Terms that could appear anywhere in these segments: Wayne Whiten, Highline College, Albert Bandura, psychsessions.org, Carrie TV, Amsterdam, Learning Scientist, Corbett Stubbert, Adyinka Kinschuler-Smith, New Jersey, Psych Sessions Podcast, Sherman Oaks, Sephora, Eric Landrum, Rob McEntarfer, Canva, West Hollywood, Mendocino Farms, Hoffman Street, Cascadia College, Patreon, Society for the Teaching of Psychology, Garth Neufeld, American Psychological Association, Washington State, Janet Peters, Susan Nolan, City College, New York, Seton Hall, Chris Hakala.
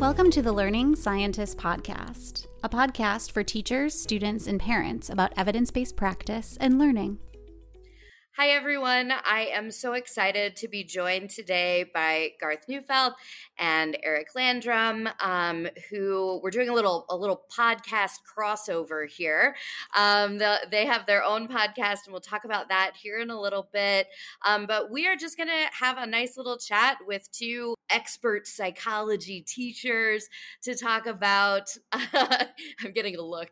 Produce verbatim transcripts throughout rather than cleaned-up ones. Welcome to the Learning Scientist Podcast, a podcast for teachers, students, and parents about evidence-based practice and learning. Hi, everyone. I am so excited to be joined today by Garth Neufeld and Eric Landrum, um, who we're doing a little a little podcast crossover here. Um, the, they have their own podcast, and we'll talk about that here in a little bit. Um, but we are just going to have a nice little chat with two expert psychology teachers to talk about, uh, I'm getting a look,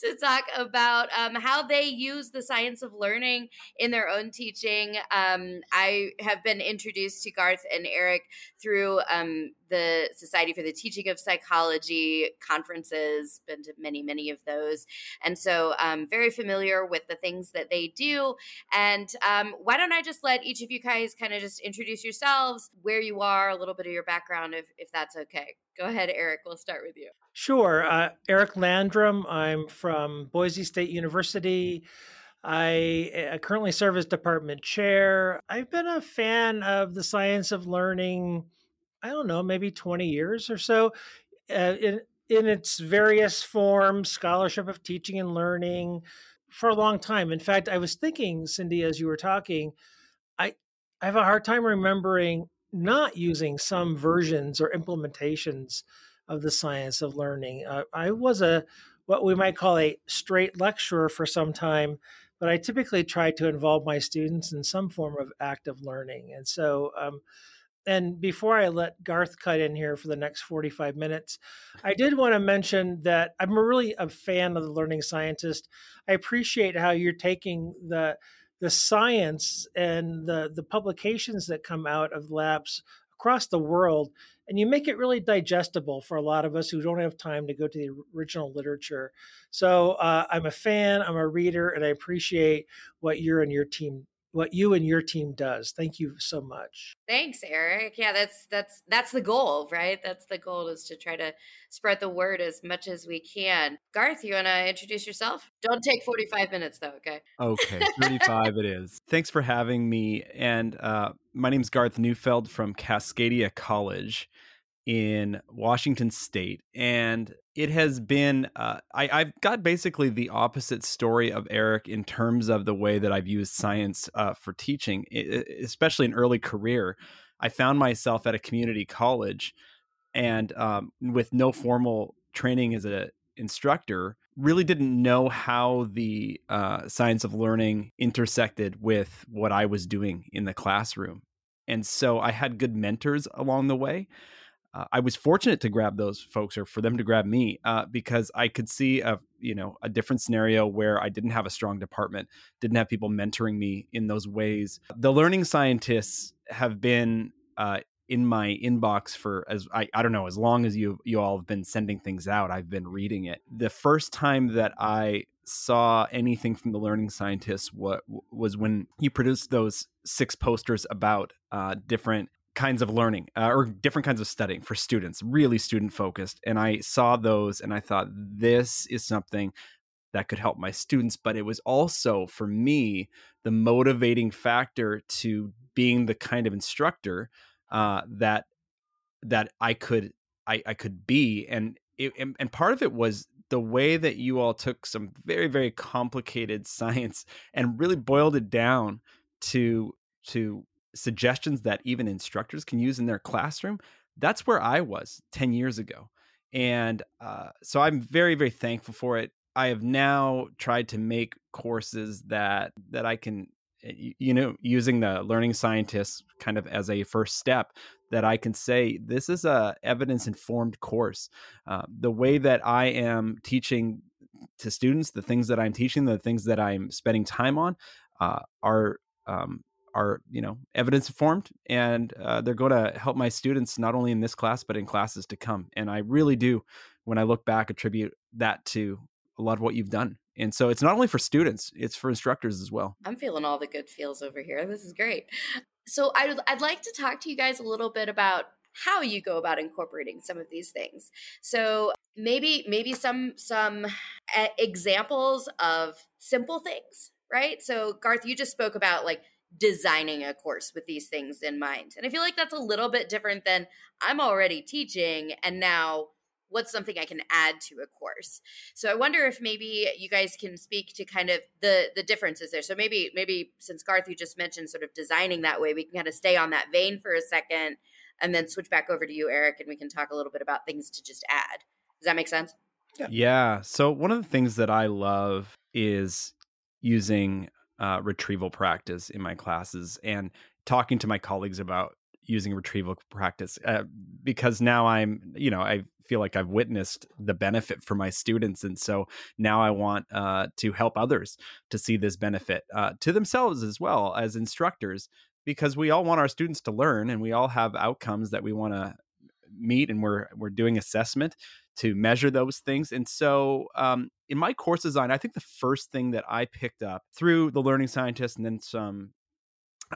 to talk about um, how they use the science of learning in their own teaching. Um, I have been introduced to Garth and Eric through um, the Society for the Teaching of Psychology conferences, been to many, many of those. And so I'm very familiar with the things that they do. And um, why don't I just let each of you guys kind of just introduce yourselves, where you are, a little bit of your background, if, if that's okay. Go ahead, Eric. We'll start with you. Sure. Uh, Eric Landrum. I'm from Boise State University. I currently serve as department chair. I've been a fan of the science of learning, I don't know, maybe twenty years or so, uh, in, in its various forms, scholarship of teaching and learning for a long time. In fact, I was thinking, Cindy, as you were talking, I, I have a hard time remembering not using some versions or implementations of the science of learning. Uh, I was a what we might call a straight lecturer for some time, but I typically try to involve my students in some form of active learning. And so, um, and before I let Garth cut in here for the next forty-five minutes, I did want to mention that I'm really a fan of the Learning Scientist. I appreciate how you're taking the the science and the, the publications that come out of labs across the world, and you make it really digestible for a lot of us who don't have time to go to the original literature. So uh, I'm a fan, I'm a reader, and I appreciate what you and your team, what you and your team does. Thank you so much. Thanks, Eric. Yeah, that's that's that's the goal, right? That's the goal, is to try to spread the word as much as we can. Garth, you want to introduce yourself? Don't take forty-five minutes, though. Okay. Okay, thirty-five it is. Thanks for having me. And uh, my name is Garth Neufeld from Cascadia College in Washington State, and it has been, uh, I, I've got basically the opposite story of Eric in terms of the way that I've used science uh, for teaching, it, especially in early career. I found myself at a community college and um, with no formal training as an instructor, really didn't know how the uh, science of learning intersected with what I was doing in the classroom. And so I had good mentors along the way. Uh, I was fortunate to grab those folks, or for them to grab me, uh, because I could see a you know a different scenario where I didn't have a strong department, didn't have people mentoring me in those ways. The Learning Scientists have been uh, in my inbox for as I, I don't know as long as you you all have been sending things out. I've been reading it. The first time that I saw anything from the Learning Scientists what, was when you produced those six posters about uh, different kinds of learning uh, or different kinds of studying for students, really student focused. And I saw those and I thought, this is something that could help my students. But it was also, for me, the motivating factor to being the kind of instructor uh, that that I could I, I could be. And, it, and and part of it was the way that you all took some very, very complicated science and really boiled it down to to. suggestions that even instructors can use in their classroom. That's where I was ten years ago. And uh, so I'm very, very thankful for it. I have now tried to make courses that that I can, you know, using the Learning Scientist kind of as a first step, that I can say, this is a evidence-informed course. Uh, the way that I am teaching to students, the things that I'm teaching, the things that I'm spending time on uh, are um, are, you know, evidence informed, and uh, they're going to help my students not only in this class, but in classes to come. And I really do, when I look back, attribute that to a lot of what you've done. And so it's not only for students, it's for instructors as well. I'm feeling all the good feels over here. This is great. So I'd, I'd like to talk to you guys a little bit about how you go about incorporating some of these things. So maybe, maybe some, some examples of simple things, right? So Garth, you just spoke about like designing a course with these things in mind. And I feel like that's a little bit different than I'm already teaching and now what's something I can add to a course. So I wonder if maybe you guys can speak to kind of the the differences there. So maybe maybe since Garth, you just mentioned sort of designing that way, we can kind of stay on that vein for a second and then switch back over to you, Eric, and we can talk a little bit about things to just add. Does that make sense? Yeah. yeah. So one of the things that I love is using uh, retrieval practice in my classes and talking to my colleagues about using retrieval practice uh, because now I'm, you know, I feel like I've witnessed the benefit for my students. And so now I want uh, to help others to see this benefit uh, to themselves as well as instructors, because we all want our students to learn and we all have outcomes that we want to meet, and we're we're doing assessment to measure those things. And so um, in my course design, I think the first thing that I picked up through the Learning Scientist and then some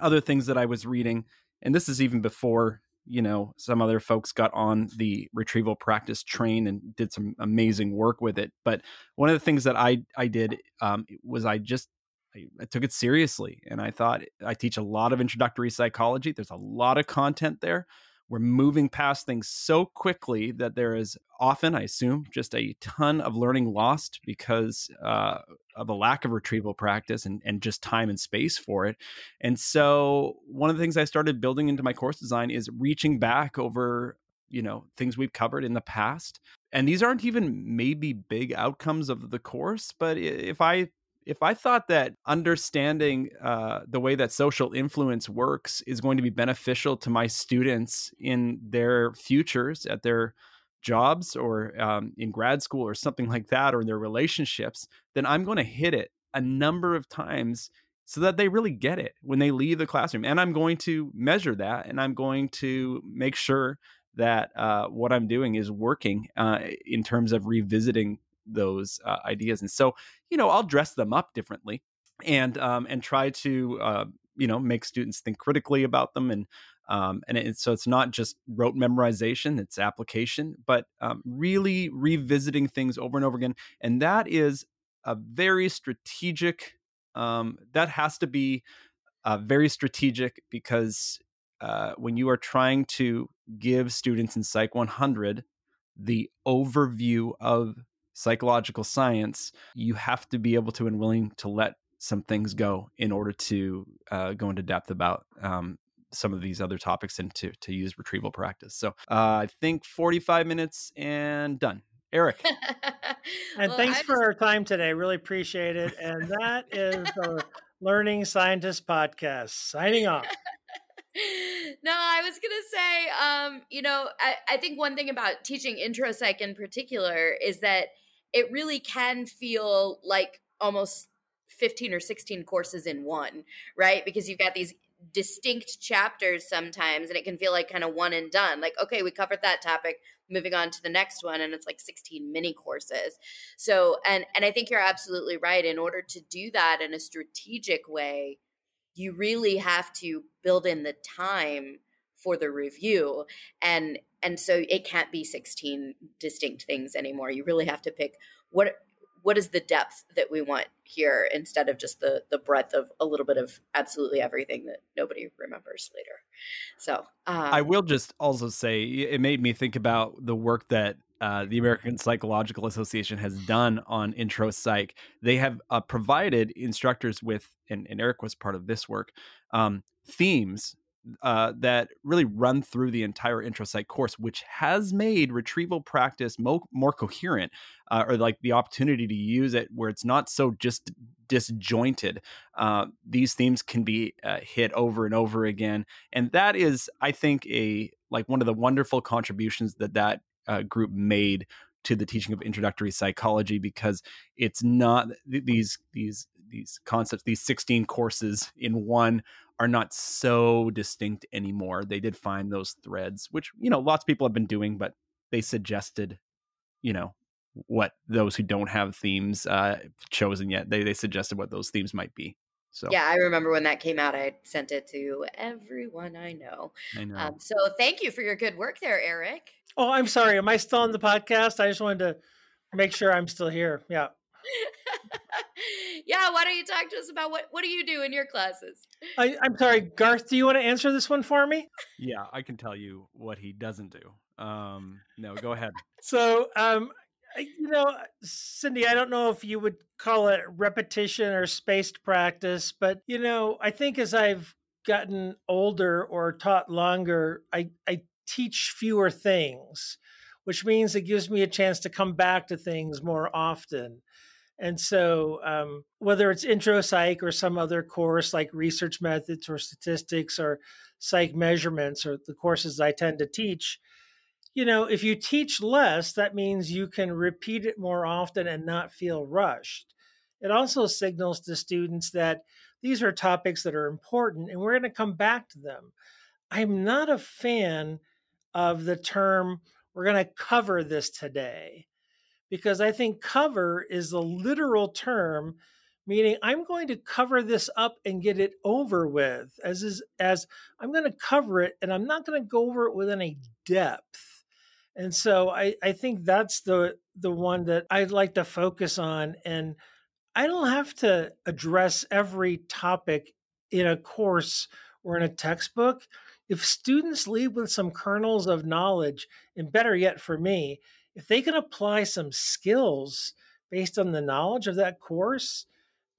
other things that I was reading, and this is even before, you know, some other folks got on the retrieval practice train and did some amazing work with it. But one of the things that I I did um, was I just I, I took it seriously. And I thought, I teach a lot of introductory psychology. There's a lot of content there. We're moving past things so quickly that there is often, I assume, just a ton of learning lost because uh, of a lack of retrieval practice and, and just time and space for it. And so one of the things I started building into my course design is reaching back over, you know, things we've covered in the past. And these aren't even maybe big outcomes of the course, but if I If I thought that understanding uh, the way that social influence works is going to be beneficial to my students in their futures, at their jobs or um, in grad school or something like that, or in their relationships, then I'm going to hit it a number of times so that they really get it when they leave the classroom. And I'm going to measure that, and I'm going to make sure that uh, what I'm doing is working uh, in terms of revisiting those uh, ideas. And so, you know, I'll dress them up differently and, um, and try to, uh, you know, make students think critically about them. And, um, and it, so it's not just rote memorization, it's application, but um, really revisiting things over and over again. And that is a very strategic, um, that has to be uh, very strategic because uh, when you are trying to give students in Psych one hundred the overview of psychological science, you have to be able to and willing to let some things go in order to uh, go into depth about um, some of these other topics and to to use retrieval practice. So uh, I think forty-five minutes and done. Eric. and well, thanks I for just... our time today. Really appreciate it. And that is the Learning Scientist Podcast signing off. No, I was going to say, um, you know, I, I think one thing about teaching intro psych in particular is that it really can feel like almost fifteen or sixteen courses in one, right? Because you've got these distinct chapters sometimes, and it can feel like kind of one and done. Like, okay, we covered that topic, moving on to the next one. And it's like sixteen mini courses. So, and, and I think you're absolutely right. In order to do that in a strategic way, you really have to build in the time for the review. And and so it can't be sixteen distinct things anymore. You really have to pick what what is the depth that we want here instead of just the the breadth of a little bit of absolutely everything that nobody remembers later. So um, I will just also say it made me think about the work that Uh, the American Psychological Association has done on intro psych. They have uh, provided instructors with, and, and Eric was part of this work, um, themes uh, that really run through the entire intro psych course, which has made retrieval practice mo- more coherent, uh, or like the opportunity to use it where it's not so just disjointed. Uh, these themes can be uh, hit over and over again. And that is, I think, a like one of the wonderful contributions that that Uh, group made to the teaching of introductory psychology, because it's not th- these these these concepts, these sixteen courses in one are not so distinct anymore. They did find those threads, which, you know, lots of people have been doing, but they suggested, you know, what those who don't have themes uh, chosen yet, they they suggested what those themes might be. So. Yeah, I remember when that came out, I sent it to everyone I know. I know. Um, so thank you for your good work there, Eric. Oh, I'm sorry. Am I still on the podcast? I just wanted to make sure I'm still here. Yeah. Yeah, why don't you talk to us about what, what do you do in your classes? I, I'm sorry, Garth, do you want to answer this one for me? Yeah, I can tell you what he doesn't do. Um, no, go ahead. So, um, you know, Cindy, I don't know if you would call it repetition or spaced practice, but, you know, I think as I've gotten older or taught longer, I, I teach fewer things, which means it gives me a chance to come back to things more often. And so um, whether it's intro psych or some other course like research methods or statistics or psych measurements or the courses I tend to teach, you know, if you teach less, that means you can repeat it more often and not feel rushed. It also signals to students that these are topics that are important and we're going to come back to them. I'm not a fan of the term, we're going to cover this today. Because I think cover is the literal term, meaning I'm going to cover this up and get it over with, as is, as I'm going to cover it and I'm not going to go over it with any depth. And so I, I think that's the, the one that I'd like to focus on. And I don't have to address every topic in a course or in a textbook. If students leave with some kernels of knowledge, and better yet for me, if they can apply some skills based on the knowledge of that course,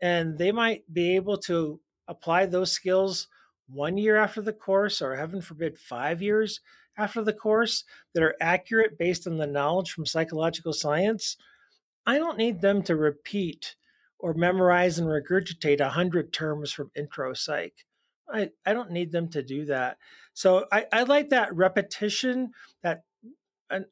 and they might be able to apply those skills one year after the course, or heaven forbid, five years after the course, that are accurate based on the knowledge from psychological science, I don't need them to repeat or memorize and regurgitate one hundred terms from intro psych. I, I don't need them to do that. So I, I like that repetition, that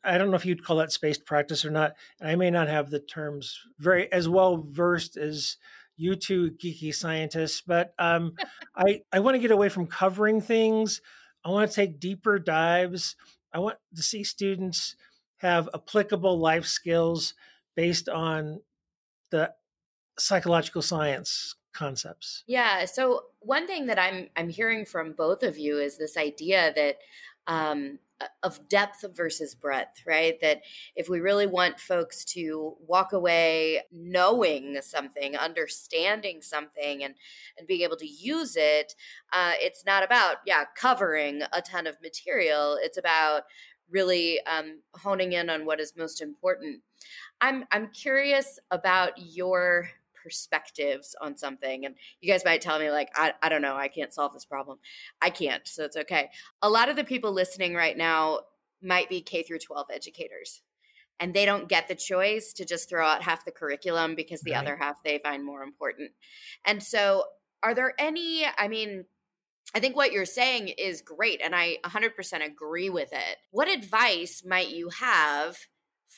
I don't know if you'd call that spaced practice or not. And I may not have the terms very as well versed as you two geeky scientists, but um, I, I want to get away from covering things. I want to take deeper dives. I want to see students have applicable life skills based on the psychological science concepts. Yeah. So one thing that I'm, I'm hearing from both of you is this idea that, um, of depth versus breadth, right? That if we really want folks to walk away knowing something, understanding something, and, and being able to use it, uh, it's not about, yeah, covering a ton of material. It's about really um, honing in on what is most important. I'm I'm curious about your perspectives on something. And you guys might tell me like, I, I don't know, I can't solve this problem. I can't, so it's okay. A lot of the people listening right now might be K through twelve educators, and they don't get the choice to just throw out half the curriculum because the right. other half they find more important. And so are there any, I mean, I think what you're saying is great, and I one hundred percent agree with it. What advice might you have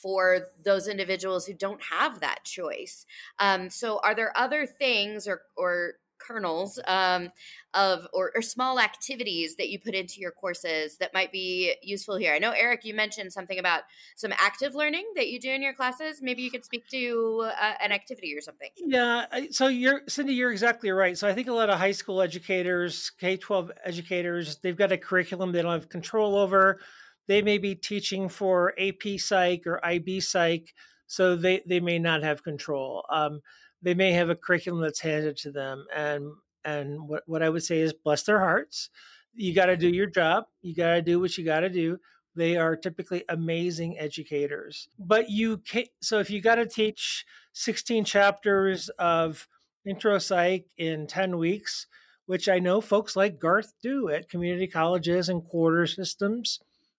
for those individuals who don't have that choice? Um, so are there other things or, or kernels um, of or, or small activities that you put into your courses that might be useful here? I know, Eric, you mentioned something about some active learning that you do in your classes. Maybe you could speak to uh, an activity or something. Yeah. So you're, Cindy, you're exactly right. So I think a lot of high school educators, K twelve educators, they've got a curriculum they don't have control over. They may be teaching for A P Psych or I B Psych, so they, they may not have control. Um, they may have a curriculum that's handed to them. And and what, what I would say is bless their hearts. You got to do your job. You got to do what you got to do. They are typically amazing educators. But you can't, so if you got to teach sixteen chapters of intro psych in ten weeks, which I know folks like Garth do at community colleges and quarter systems,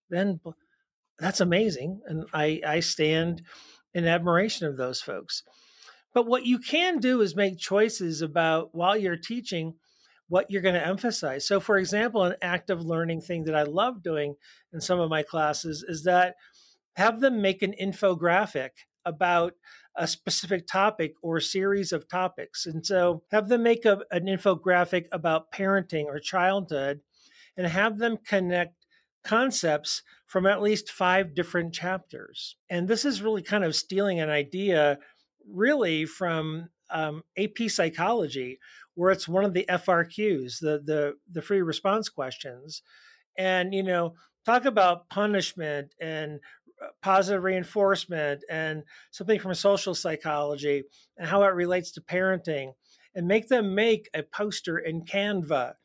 then that's amazing. And I, I stand in admiration of those folks. But what you can do is make choices about, while you're teaching, what you're going to emphasize. So for example, an active learning thing that I love doing in some of my classes is that have them make an infographic about a specific topic or series of topics. And so have them make a, an infographic about parenting or childhood, and have them connect concepts from at least five different chapters. And this is really kind of stealing an idea really from um, A P psychology, where it's one of the F R Qs, the, the, the free response questions. And, you know, talk about punishment and positive reinforcement and something from social psychology and how it relates to parenting, and make them make a poster in Canva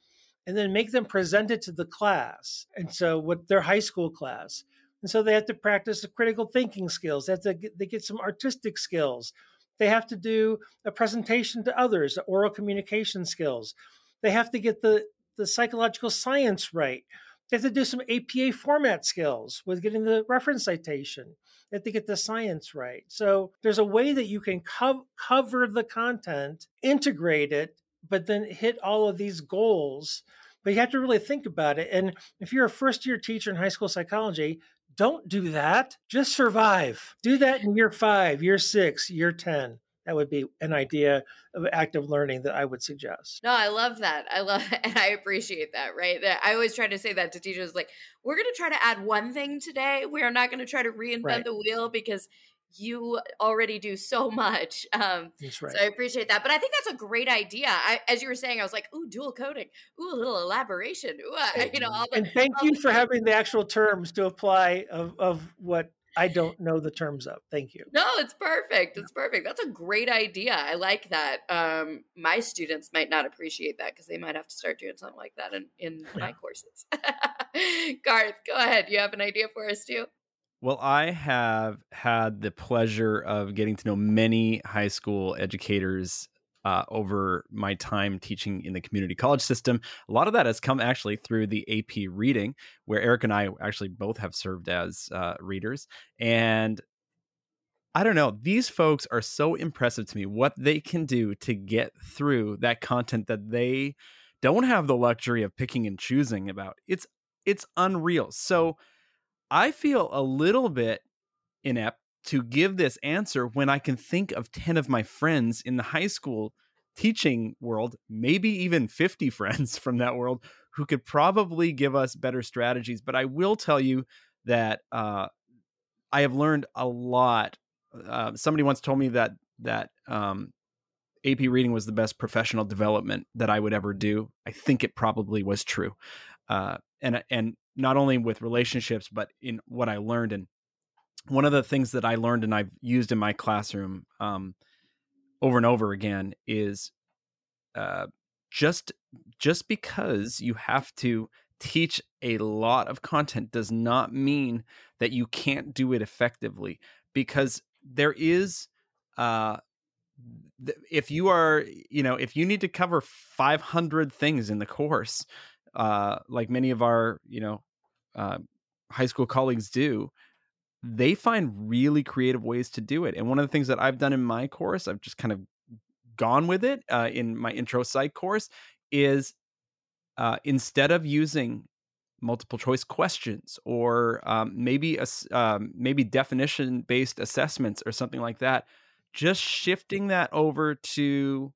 and then make them present it to the class. And so with their high school class. And so they have to practice the critical thinking skills. They have to get, they get some artistic skills. They have to do a presentation to others, oral communication skills. They have to get the, the psychological science right. They have to do some A P A format skills with getting the reference citation. They have to get the science right. So there's a way that you can co- cover the content, integrate it, but then hit all of these goals. But you have to really think about it. And if you're a first-year teacher in high school psychology, don't do that. Just survive. Do that in year five, year six, year ten. That would be an idea of active learning that I would suggest. No, I love that. I love it. And I appreciate that, right? I always try to say that to teachers, like, we're going to try to add one thing today. We are not going to try to reinvent right. the wheel because you already do so much. Um, that's right. So I appreciate that. But I think that's a great idea. I, as you were saying, I was like, ooh, dual coding. Ooh, a little elaboration. Ooh, I, you know, all the, and thank all you the- for having the actual terms to apply of, of what I don't know the terms of. Thank you. No, it's perfect. It's perfect. That's a great idea. I like that. Um, my students might not appreciate that because they might have to start doing something like that in, in my courses. Garth, go ahead. You have an idea for us too? Well, I have had the pleasure of getting to know many high school educators uh, over my time teaching in the community college system. A lot of that has come actually through the A P reading, where Eric and I actually both have served as uh, readers. And I don't know, these folks are so impressive to me, what they can do to get through that content that they don't have the luxury of picking and choosing about. It's it's unreal. So I feel a little bit inept to give this answer when I can think of ten of my friends in the high school teaching world, maybe even fifty friends from that world who could probably give us better strategies. But I will tell you that uh, I have learned a lot. Uh, somebody once told me that that um, A P reading was the best professional development that I would ever do. I think it probably was true. Uh, and and. Not only with relationships, but in what I learned. And one of the things that I learned and I've used in my classroom um, over and over again is uh, just just because you have to teach a lot of content does not mean that you can't do it effectively. Because there is, uh, th- if you are, you know, if you need to cover five hundred things in the course, uh, like many of our, you know, Uh, high school colleagues do, they find really creative ways to do it. And one of the things that I've done in my course, I've just kind of gone with it uh, in my intro psych course, is uh, instead of using multiple choice questions or um, maybe a, um, maybe definition-based assessments or something like that, just shifting that over to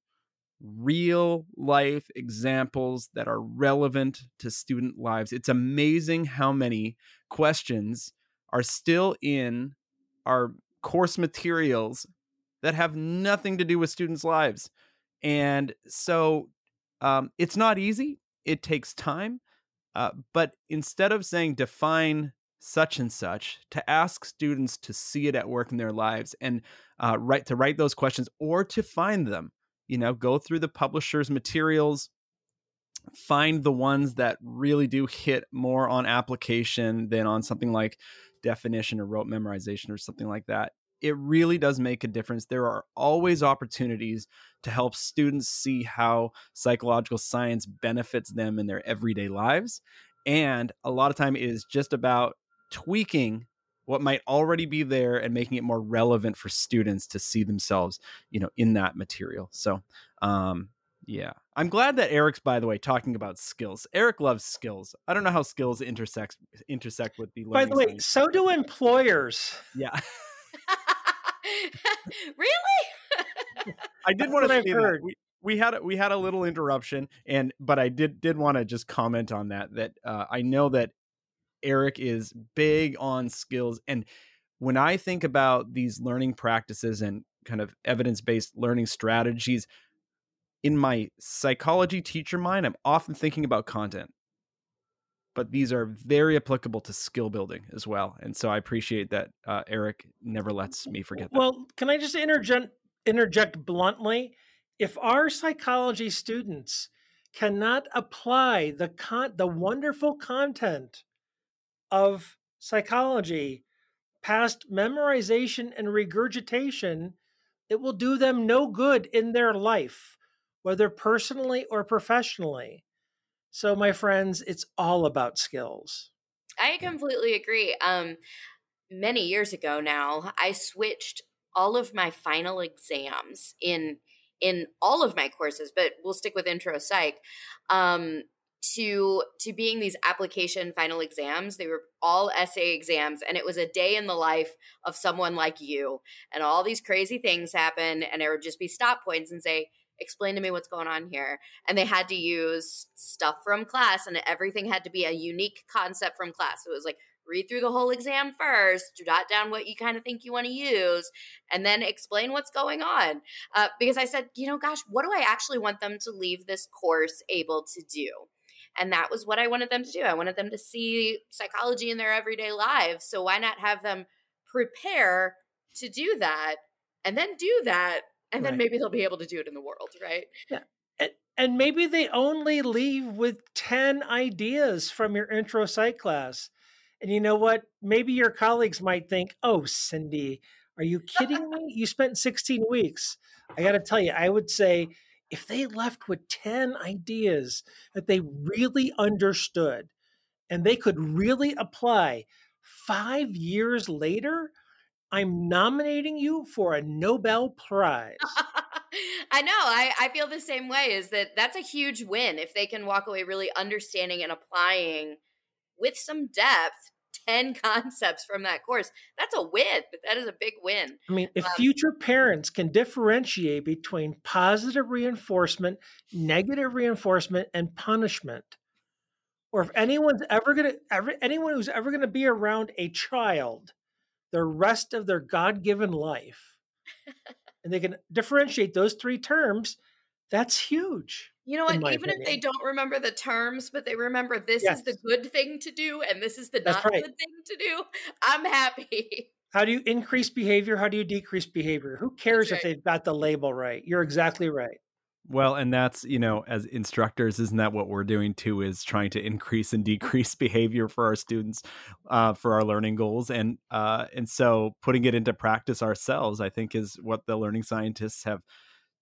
real life examples that are relevant to student lives. It's amazing how many questions are still in our course materials that have nothing to do with students' lives. And so um, it's not easy. It takes time. Uh, but instead of saying define such and such, to ask students to see it at work in their lives and uh, write to write those questions or to find them. You know, go through the publisher's materials, find the ones that really do hit more on application than on something like definition or rote memorization or something like that. It really does make a difference. There are always opportunities to help students see how psychological science benefits them in their everyday lives. And a lot of time it is just about tweaking what might already be there and making it more relevant for students to see themselves, you know, in that material. So, um, yeah, I'm glad that Eric's, by the way, talking about skills. Eric loves skills. I don't know how skills intersect intersect with the learning. By the way, science. So do employers. Yeah. Really? I did want to say that. We, we had we had a little interruption, and but I did did want to just comment on that. That uh, I know that Eric is big on skills. And when I think about these learning practices and kind of evidence-based learning strategies, in my psychology teacher mind, I'm often thinking about content. but these are very applicable to skill building as well. And so I appreciate that uh, Eric never lets me forget that. Well, can I just interject, interject bluntly? If our psychology students cannot apply the con- the wonderful content of psychology past memorization and regurgitation, it will do them no good in their life, whether personally or professionally. So, my friends, it's all about skills. I completely agree. Um, many years ago now, I switched all of my final exams in in all of my courses, but we'll stick with intro psych, um, to to being these application final exams. They were all essay exams, and it was a day in the life of someone like you. And all these crazy things happen, and there would just be stop points and say, explain to me what's going on here. And they had to use stuff from class, and everything had to be a unique concept from class. So it was like, read through the whole exam first, jot down what you kind of think you want to use, and then explain what's going on. Uh, because I said, you know, gosh, what do I actually want them to leave this course able to do? And that was what I wanted them to do. I wanted them to see psychology in their everyday lives. So why not have them prepare to do that and then do that? And then right. maybe they'll be able to do it in the world, right? Yeah. And, and maybe they only leave with ten ideas from your intro psych class. And you know what? Maybe your colleagues might think, oh, Cindy, are you kidding me? You spent sixteen weeks. I got to tell you, I would say if they left with ten ideas that they really understood and they could really apply five years later, I'm nominating you for a Nobel Prize. I know. I, I feel the same way, is that that's a huge win if they can walk away really understanding and applying with some depth ten concepts from that course. That's a win. That is a big win. I mean, if um, future parents can differentiate between positive reinforcement, negative reinforcement, and punishment, or if anyone's ever going to, ever, anyone who's ever going to be around a child the rest of their God-given life, and they can differentiate those three terms, that's huge. You know what? Even opinion. If they don't remember the terms, but they remember this yes. is the good thing to do and this is the that's not right. good thing to do, I'm happy. How do you increase behavior? How do you decrease behavior? Who cares right. if they've got the label right? You're exactly right. Well, and that's, you know, as instructors, isn't that what we're doing too, is trying to increase and decrease behavior for our students, uh, for our learning goals. And uh, and so putting it into practice ourselves, I think, is what the learning scientists have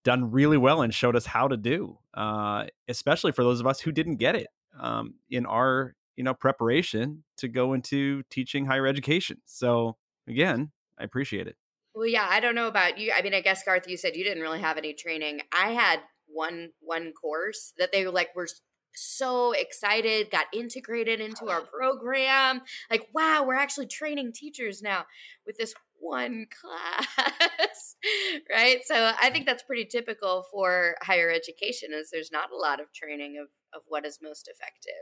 done really well and showed us how to do, uh, especially for those of us who didn't get it um, in our, you know, preparation to go into teaching higher education. So again, I appreciate it. Well, yeah, I don't know about you. I mean, I guess, Garth, you said you didn't really have any training. I had one one course that they were like, we're so excited, got integrated into our program. Like, wow, we're actually training teachers now with this one class, right? So I think that's pretty typical for higher education, is there's not a lot of training of, of what is most effective.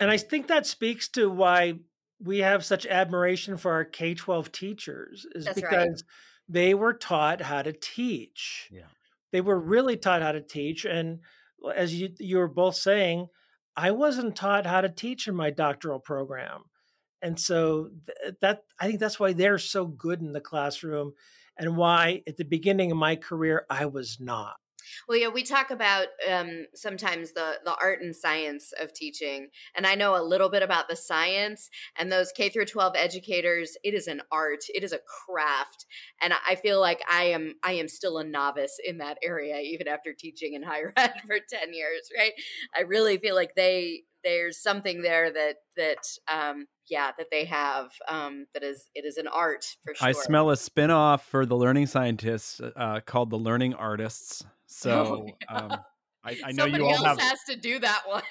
And I think that speaks to why we have such admiration for our K twelve teachers, is that's because right. they were taught how to teach. Yeah. They were really taught how to teach. And as you, you were both saying, I wasn't taught how to teach in my doctoral program. And so th- that I think that's why they're so good in the classroom, and why at the beginning of my career, I was not. Well, yeah, we talk about um, sometimes the, the art and science of teaching. And I know a little bit about the science, and those K through twelve educators, it is an art. It is a craft. And I feel like I am I am still a novice in that area, even after teaching in higher ed for ten years, right? I really feel like they there's something there that that um, yeah, that they have um, that is, it is an art for sure. I smell a spinoff for the learning scientists uh, called the learning artists. So um, I, I know somebody you all else have, has to do that one.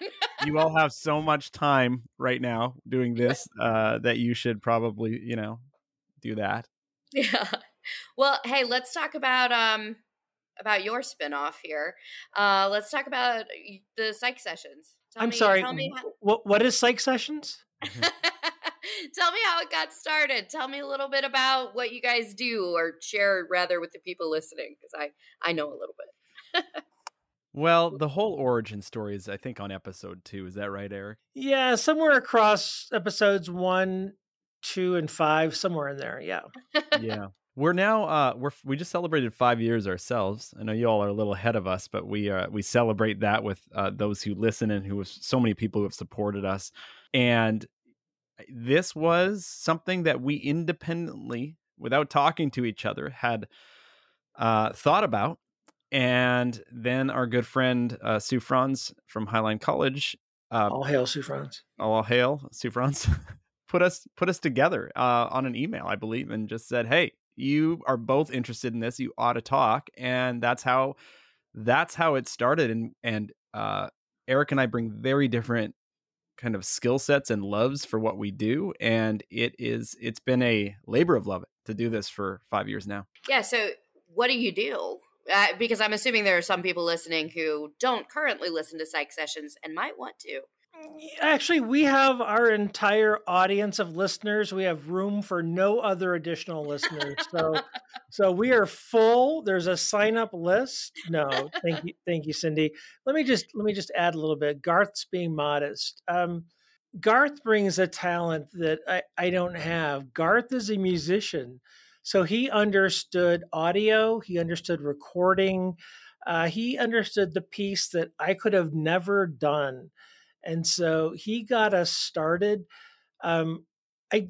You all have so much time right now doing this uh, that you should probably, you know, do that. Yeah. Well, hey, let's talk about um, about your spinoff here. Uh, let's talk about the Psych Sessions. Tell I'm me, sorry. Tell me how- what what is Psych Sessions? Tell me how it got started. Tell me a little bit about what you guys do, or share rather with the people listening, because I I know a little bit. Well, the whole origin story is, I think, on episode two. Is that right, Eric? Yeah, somewhere across episodes one, two, and five, somewhere in there. Yeah. Yeah. We're now, uh, we're, we just celebrated five years ourselves. I know you all are a little ahead of us, but we uh, we celebrate that with uh, those who listen and who have, so many people who have supported us. And this was something that we independently, without talking to each other, had uh, thought about. And then our good friend, uh, Sue Franz from Highline College. Uh, all hail, Sue Franz. All hail, Sue Franz. put us put us together uh, on an email, I believe, and just said, hey, you are both interested in this. You ought to talk. And that's how that's how it started. And, and uh, Eric and I bring very different kind of skill sets and loves for what we do. And it is, it's been a labor of love to do this for five years now. Yeah. So what do you do? Uh, because I'm assuming there are some people listening who don't currently listen to Psych Sessions and might want to. Actually, we have our entire audience of listeners. We have room for no other additional listeners. So so we are full. There's a sign-up list. No, thank you. Thank you, Cindy. Let me just let me just add a little bit. Garth's being modest. Um, Garth brings a talent that I, I don't have. Garth is a musician. So he understood audio, he understood recording, uh, he understood the piece that I could have never done. And so he got us started. Um, I,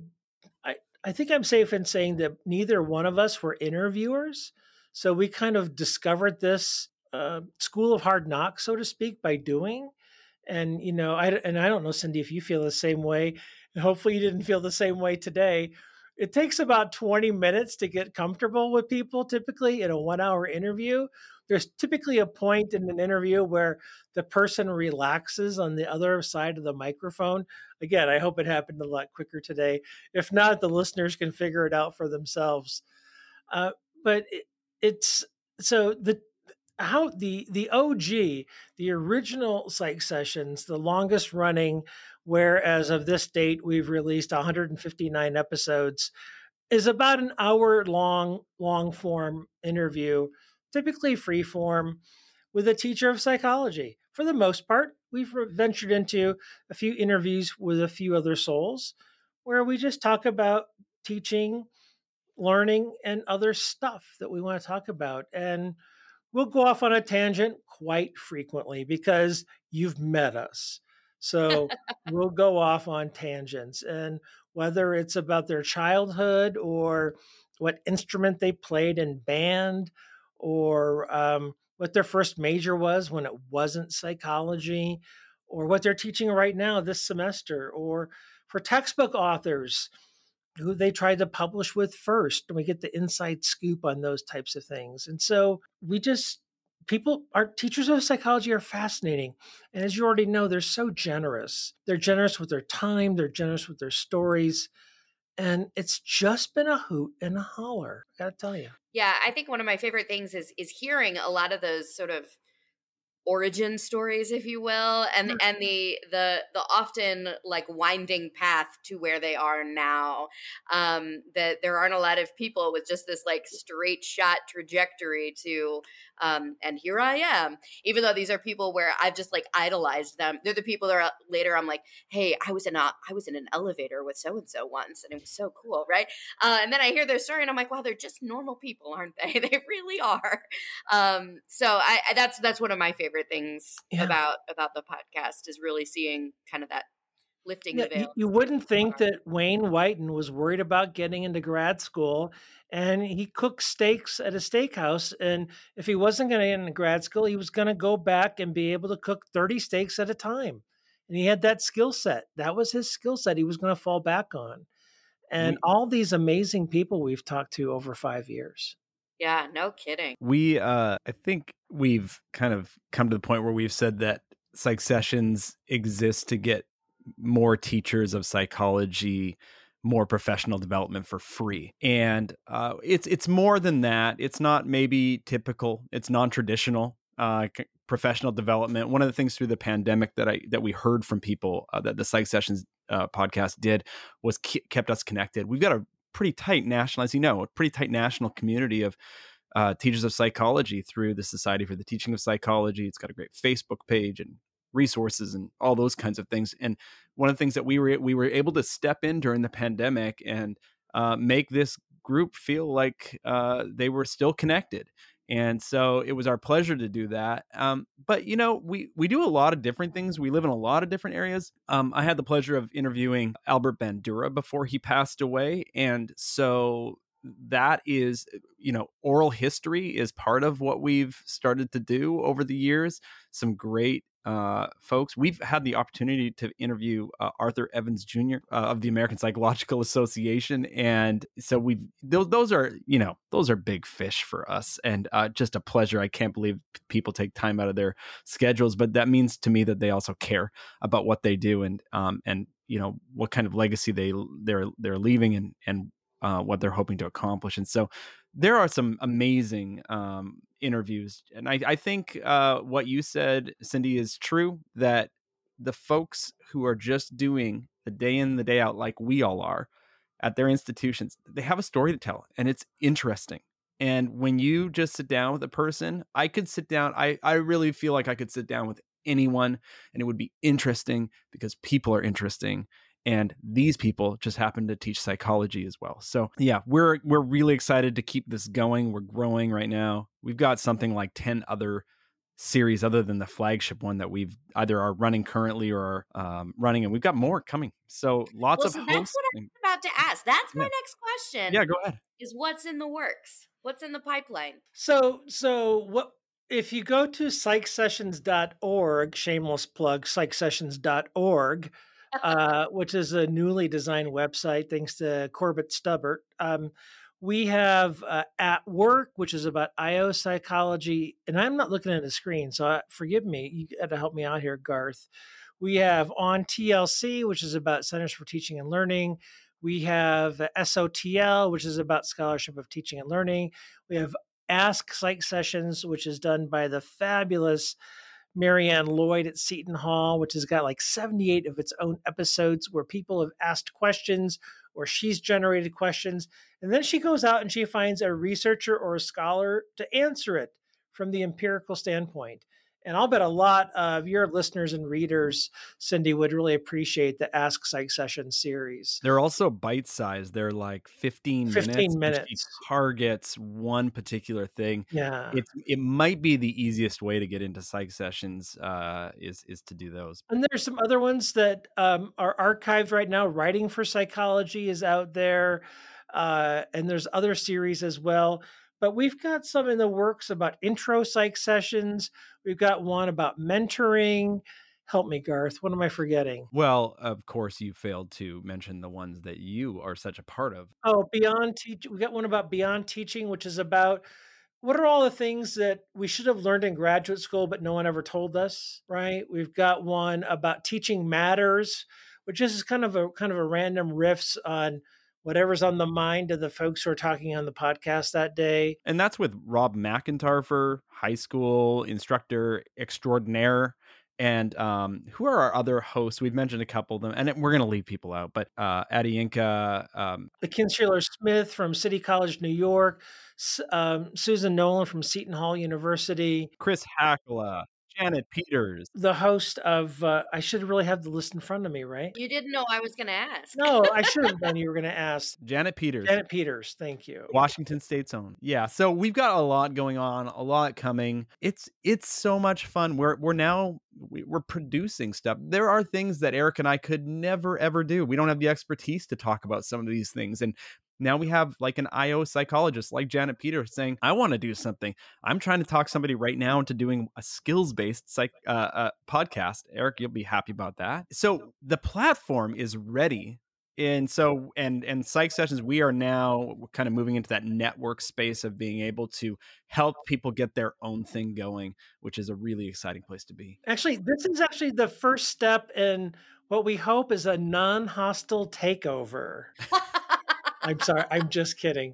I, I think I'm safe in saying that neither one of us were interviewers. So we kind of discovered this uh, school of hard knocks, so to speak, by doing. And, you know, I, and I don't know, Cindy, if you feel the same way, and hopefully you didn't feel the same way today. It takes about twenty minutes to get comfortable with people, typically in a one-hour interview. There's typically a point in an interview where the person relaxes on the other side of the microphone. Again, I hope it happened a lot quicker today. If not, the listeners can figure it out for themselves. Uh, but it, it's so the how the the O G, the original Psych Sessions, the longest running, whereas of this date, we've released one hundred fifty-nine episodes, is about an hour long, long form interview, typically free form, with a teacher of psychology. For the most part, we've ventured into a few interviews with a few other souls where we just talk about teaching, learning, and other stuff that we want to talk about. And we'll go off on a tangent quite frequently because you've met us. So we'll go off on tangents, and whether it's about their childhood or what instrument they played in band or um, what their first major was when it wasn't psychology, or what they're teaching right now this semester, or for textbook authors who they tried to publish with first. And we get the inside scoop on those types of things. And so we just People, our teachers of psychology are fascinating. And as you already know, they're so generous. They're generous with their time. They're generous with their stories. And it's just been a hoot and a holler, I got to tell you. Yeah, I think one of my favorite things is is hearing a lot of those sort of origin stories, if you will, and mm-hmm. and the the the often like winding path to where they are now. Um, that there aren't a lot of people with just this like straight shot trajectory to, um, and here I am. Even though these are people where I've just like idolized them, they're the people that are later I'm like, hey, I was in a I was in an elevator with so and so once, and it was so cool, right? Uh, and then I hear their story, and I'm like, wow, they're just normal people, aren't they? They really are. Um, so I that's that's one of my favorite. things yeah. about about the podcast is really seeing kind of that lifting yeah, the veil. You wouldn't think that Wayne Whiten was worried about getting into grad school, and he cooked steaks at a steakhouse. And if he wasn't going to get into grad school, he was going to go back and be able to cook thirty steaks at a time. And he had that skill set. That was his skill set he was going to fall back on. And mm-hmm. all these amazing people we've talked to over five years. Yeah, no kidding. We, uh, I think we've kind of come to the point where we've said that Psych Sessions exist to get more teachers of psychology, more professional development for free. And uh, it's it's more than that. It's not maybe typical. It's non-traditional uh, c- professional development. One of the things through the pandemic that I that we heard from people uh, that the Psych Sessions uh, podcast did was ke- kept us connected. We've got a pretty tight national, as you know, a pretty tight national community of uh, teachers of psychology through the Society for the Teaching of Psychology. It's got a great Facebook page and resources and all those kinds of things. And one of the things that we were we were able to step in during the pandemic and uh, make this group feel like uh, they were still connected. And so it was our pleasure to do that. Um, but, you know, we we do a lot of different things. We live in a lot of different areas. Um, I had the pleasure of interviewing Albert Bandura before he passed away. And so that is, you know, oral history is part of what we've started to do over the years. Some great uh, folks. We've had the opportunity to interview uh, Arthur Evans Junior Uh, of the American Psychological Association. And so we've, those, those are, you know, those are big fish for us, and uh, just a pleasure. I can't believe people take time out of their schedules, but that means to me that they also care about what they do and, um, and, you know, what kind of legacy they, they're, they're leaving and, and, Uh, what they're hoping to accomplish. And so there are some amazing um, interviews. And I, I think uh, what you said, Cindy, is true, that the folks who are just doing the day in, the day out, like we all are at their institutions, they have a story to tell, and it's interesting. And when you just sit down with a person, I could sit down. I, I really feel like I could sit down with anyone and it would be interesting because people are interesting. And these people just happen to teach psychology as well. So yeah, we're we're really excited to keep this going. We're growing right now. We've got something like ten other series other than the flagship one that we've either are running currently or are um, running, and we've got more coming. So lots well, of. So that's what I was about to ask. That's my yeah. next question. Yeah, go ahead. Is what's in the works? What's in the pipeline? So so what? If you go to psych sessions dot org, shameless plug, psych sessions dot org. Uh, which is a newly designed website, thanks to Corbett Stubbert. Um, we have uh, At Work, which is about I O psychology. And I'm not looking at a screen, so I, forgive me. You got to help me out here, Garth. We have On T L C, which is about Centers for Teaching and Learning. We have S O T L, which is about Scholarship of Teaching and Learning. We have Ask Psych Sessions, which is done by the fabulous Marianne Lloyd at Seton Hall, which has got like seventy-eight of its own episodes where people have asked questions or she's generated questions. And then she goes out and she finds a researcher or a scholar to answer it from the empirical standpoint. And I'll bet a lot of your listeners and readers, Cindy, would really appreciate the Ask Psych Session series. They're also bite-sized. They're like fifteen minutes. fifteen minutes. She targets one particular thing. Yeah. It, it might be the easiest way to get into Psych Sessions uh, is, is to do those. And there's some other ones that um, are archived right now. Writing for Psychology is out there. Uh, and there's other series as well. But we've got some in the works about intro psych sessions. We've got one about mentoring. Help me, Garth. What am I forgetting? Well, of course, you failed to mention the ones that you are such a part of. Oh, Beyond Teaching. We got one about Beyond Teaching, which is about what are all the things that we should have learned in graduate school, but no one ever told us, right? We've got one about Teaching Matters, which is kind of a kind of a random riffs on whatever's on the mind of the folks who are talking on the podcast that day. And that's with Rob McEntarfer, high school instructor extraordinaire. And um, who are our other hosts? We've mentioned a couple of them, and we're going to leave people out. But uh, Adyinka, um, the Kinschuler-Smith from City College, New York, S- um, Susan Nolan from Seton Hall University, Chris Hakala, Janet Peters, the host of, uh, I should really have the list in front of me, right? You didn't know I was going to ask. No, I should have known you were going to ask. Janet Peters. Janet Peters. Thank you. Washington State's own. Yeah. So we've got a lot going on, a lot coming. It's, it's so much fun. We're, we're now, we're producing stuff. There are things that Eric and I could never, ever do. We don't have the expertise to talk about some of these things. And now we have like an I O psychologist like Janet Peters saying, I want to do something. I'm trying to talk somebody right now into doing a skills-based psych uh, uh, podcast. Eric, you'll be happy about that. So the platform is ready. And so, and, and Psych Sessions, we are now kind of moving into that network space of being able to help people get their own thing going, which is a really exciting place to be. Actually, this is actually the first step in what we hope is a non-hostile takeover. I'm sorry. I'm just kidding.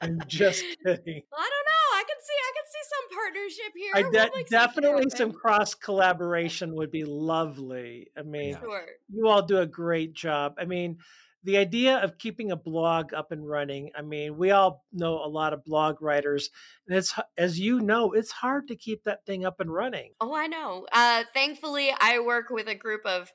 I'm just kidding. Well, I don't know. I can see. I can see some partnership here. I de- like definitely some cross collaboration would be lovely. I mean, sure. You all do a great job. I mean, the idea of keeping a blog up and running. I mean, we all know a lot of blog writers, and it's, as you know, it's hard to keep that thing up and running. Oh, I know. Uh, thankfully, I work with a group of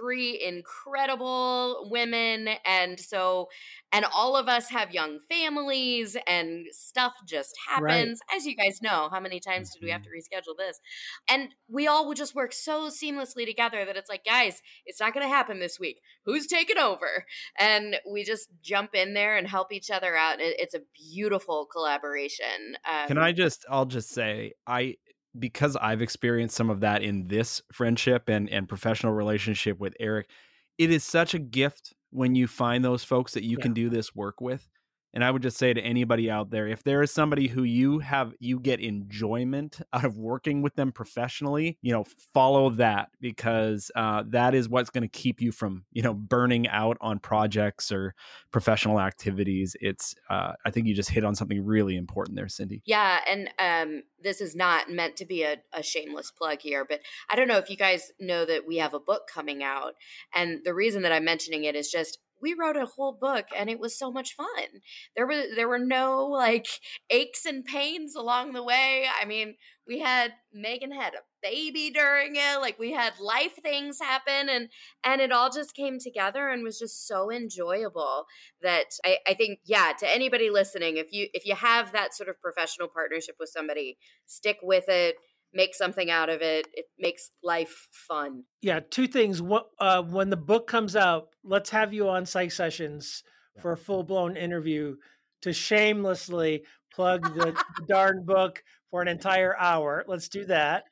three incredible women. And so, and all of us have young families and stuff just happens. Right. As you guys know, how many times did we have to reschedule this? And we all would just work so seamlessly together that it's like, guys, it's not going to happen this week. Who's taking over? And we just jump in there and help each other out. It, it's a beautiful collaboration. Um, Can I just, I'll just say, I, because I've experienced some of that in this friendship and, and professional relationship with Eric, it is such a gift when you find those folks that you yeah. can do this work with. And I would just say to anybody out there, if there is somebody who you have, you get enjoyment out of working with them professionally, you know, follow that, because uh, that is what's going to keep you from, you know, burning out on projects or professional activities. It's, uh, I think you just hit on something really important there, Cindy. Yeah. And um, this is not meant to be a, a shameless plug here, but I don't know if you guys know that we have a book coming out. And the reason that I'm mentioning it is just, we wrote a whole book and it was so much fun. There were, there were no like aches and pains along the way. I mean, we had, Megan had a baby during it. Like we had life things happen and, and it all just came together and was just so enjoyable that I, I think, yeah, to anybody listening, if you, if you have that sort of professional partnership with somebody, stick with it. Make something out of it. It makes life fun. Yeah, two things. What, uh, when the book comes out, let's have you on Psych Sessions yeah. for a full-blown interview to shamelessly plug the darn book for an entire hour. Let's do that.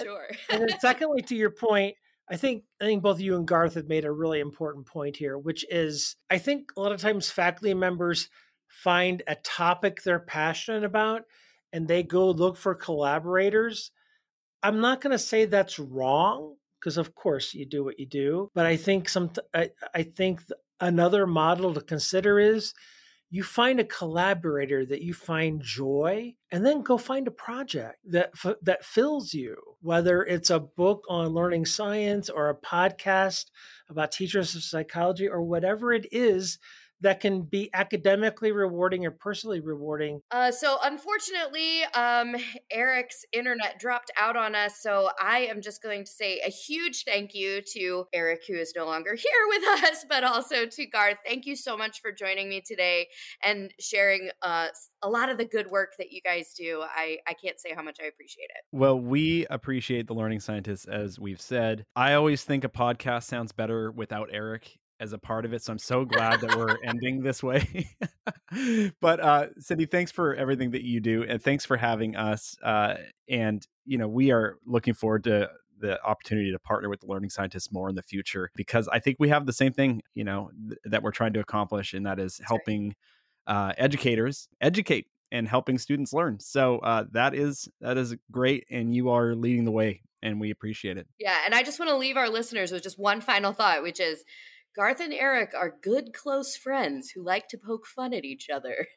Sure. And, and then secondly, to your point, I think I think both you and Garth have made a really important point here, which is I think a lot of times faculty members find a topic they're passionate about and they go look for collaborators. I'm not going to say that's wrong, because of course you do what you do. But I think some, I, I think another model to consider is you find a collaborator that you find joy, and then go find a project that that fills you. Whether it's a book on learning science or a podcast about teachers of psychology or whatever it is, that can be academically rewarding or personally rewarding. Uh, so unfortunately, um, Eric's internet dropped out on us. So I am just going to say a huge thank you to Eric, who is no longer here with us, but also to Garth. Thank you so much for joining me today and sharing uh, a lot of the good work that you guys do. I, I can't say how much I appreciate it. Well, we appreciate the Learning Scientists, as we've said. I always think a podcast sounds better without Eric as a part of it. So I'm so glad that we're ending this way. But uh, Cindy, thanks for everything that you do. And thanks for having us. Uh, and, you know, we are looking forward to the opportunity to partner with the Learning Scientists more in the future, because I think we have the same thing, you know, th- that we're trying to accomplish. And that is helping uh, educators educate and helping students learn. So uh, that is, that is great. And you are leading the way and we appreciate it. Yeah. And I just want to leave our listeners with just one final thought, which is, Garth and Eric are good, close friends who like to poke fun at each other.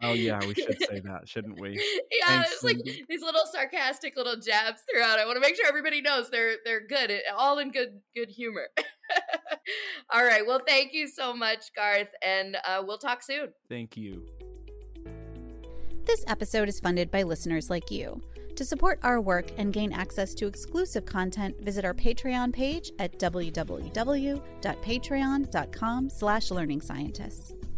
Oh, yeah, we should say that, shouldn't we? Yeah, Thanks, it's like Cindy. These little sarcastic little jabs throughout. I want to make sure everybody knows they're they're good, all in good good humor. All right, well, thank you so much, Garth, and uh, we'll talk soon. Thank you. This episode is funded by listeners like you. To support our work and gain access to exclusive content, visit our Patreon page at w w w dot patreon dot com slash learning scientists.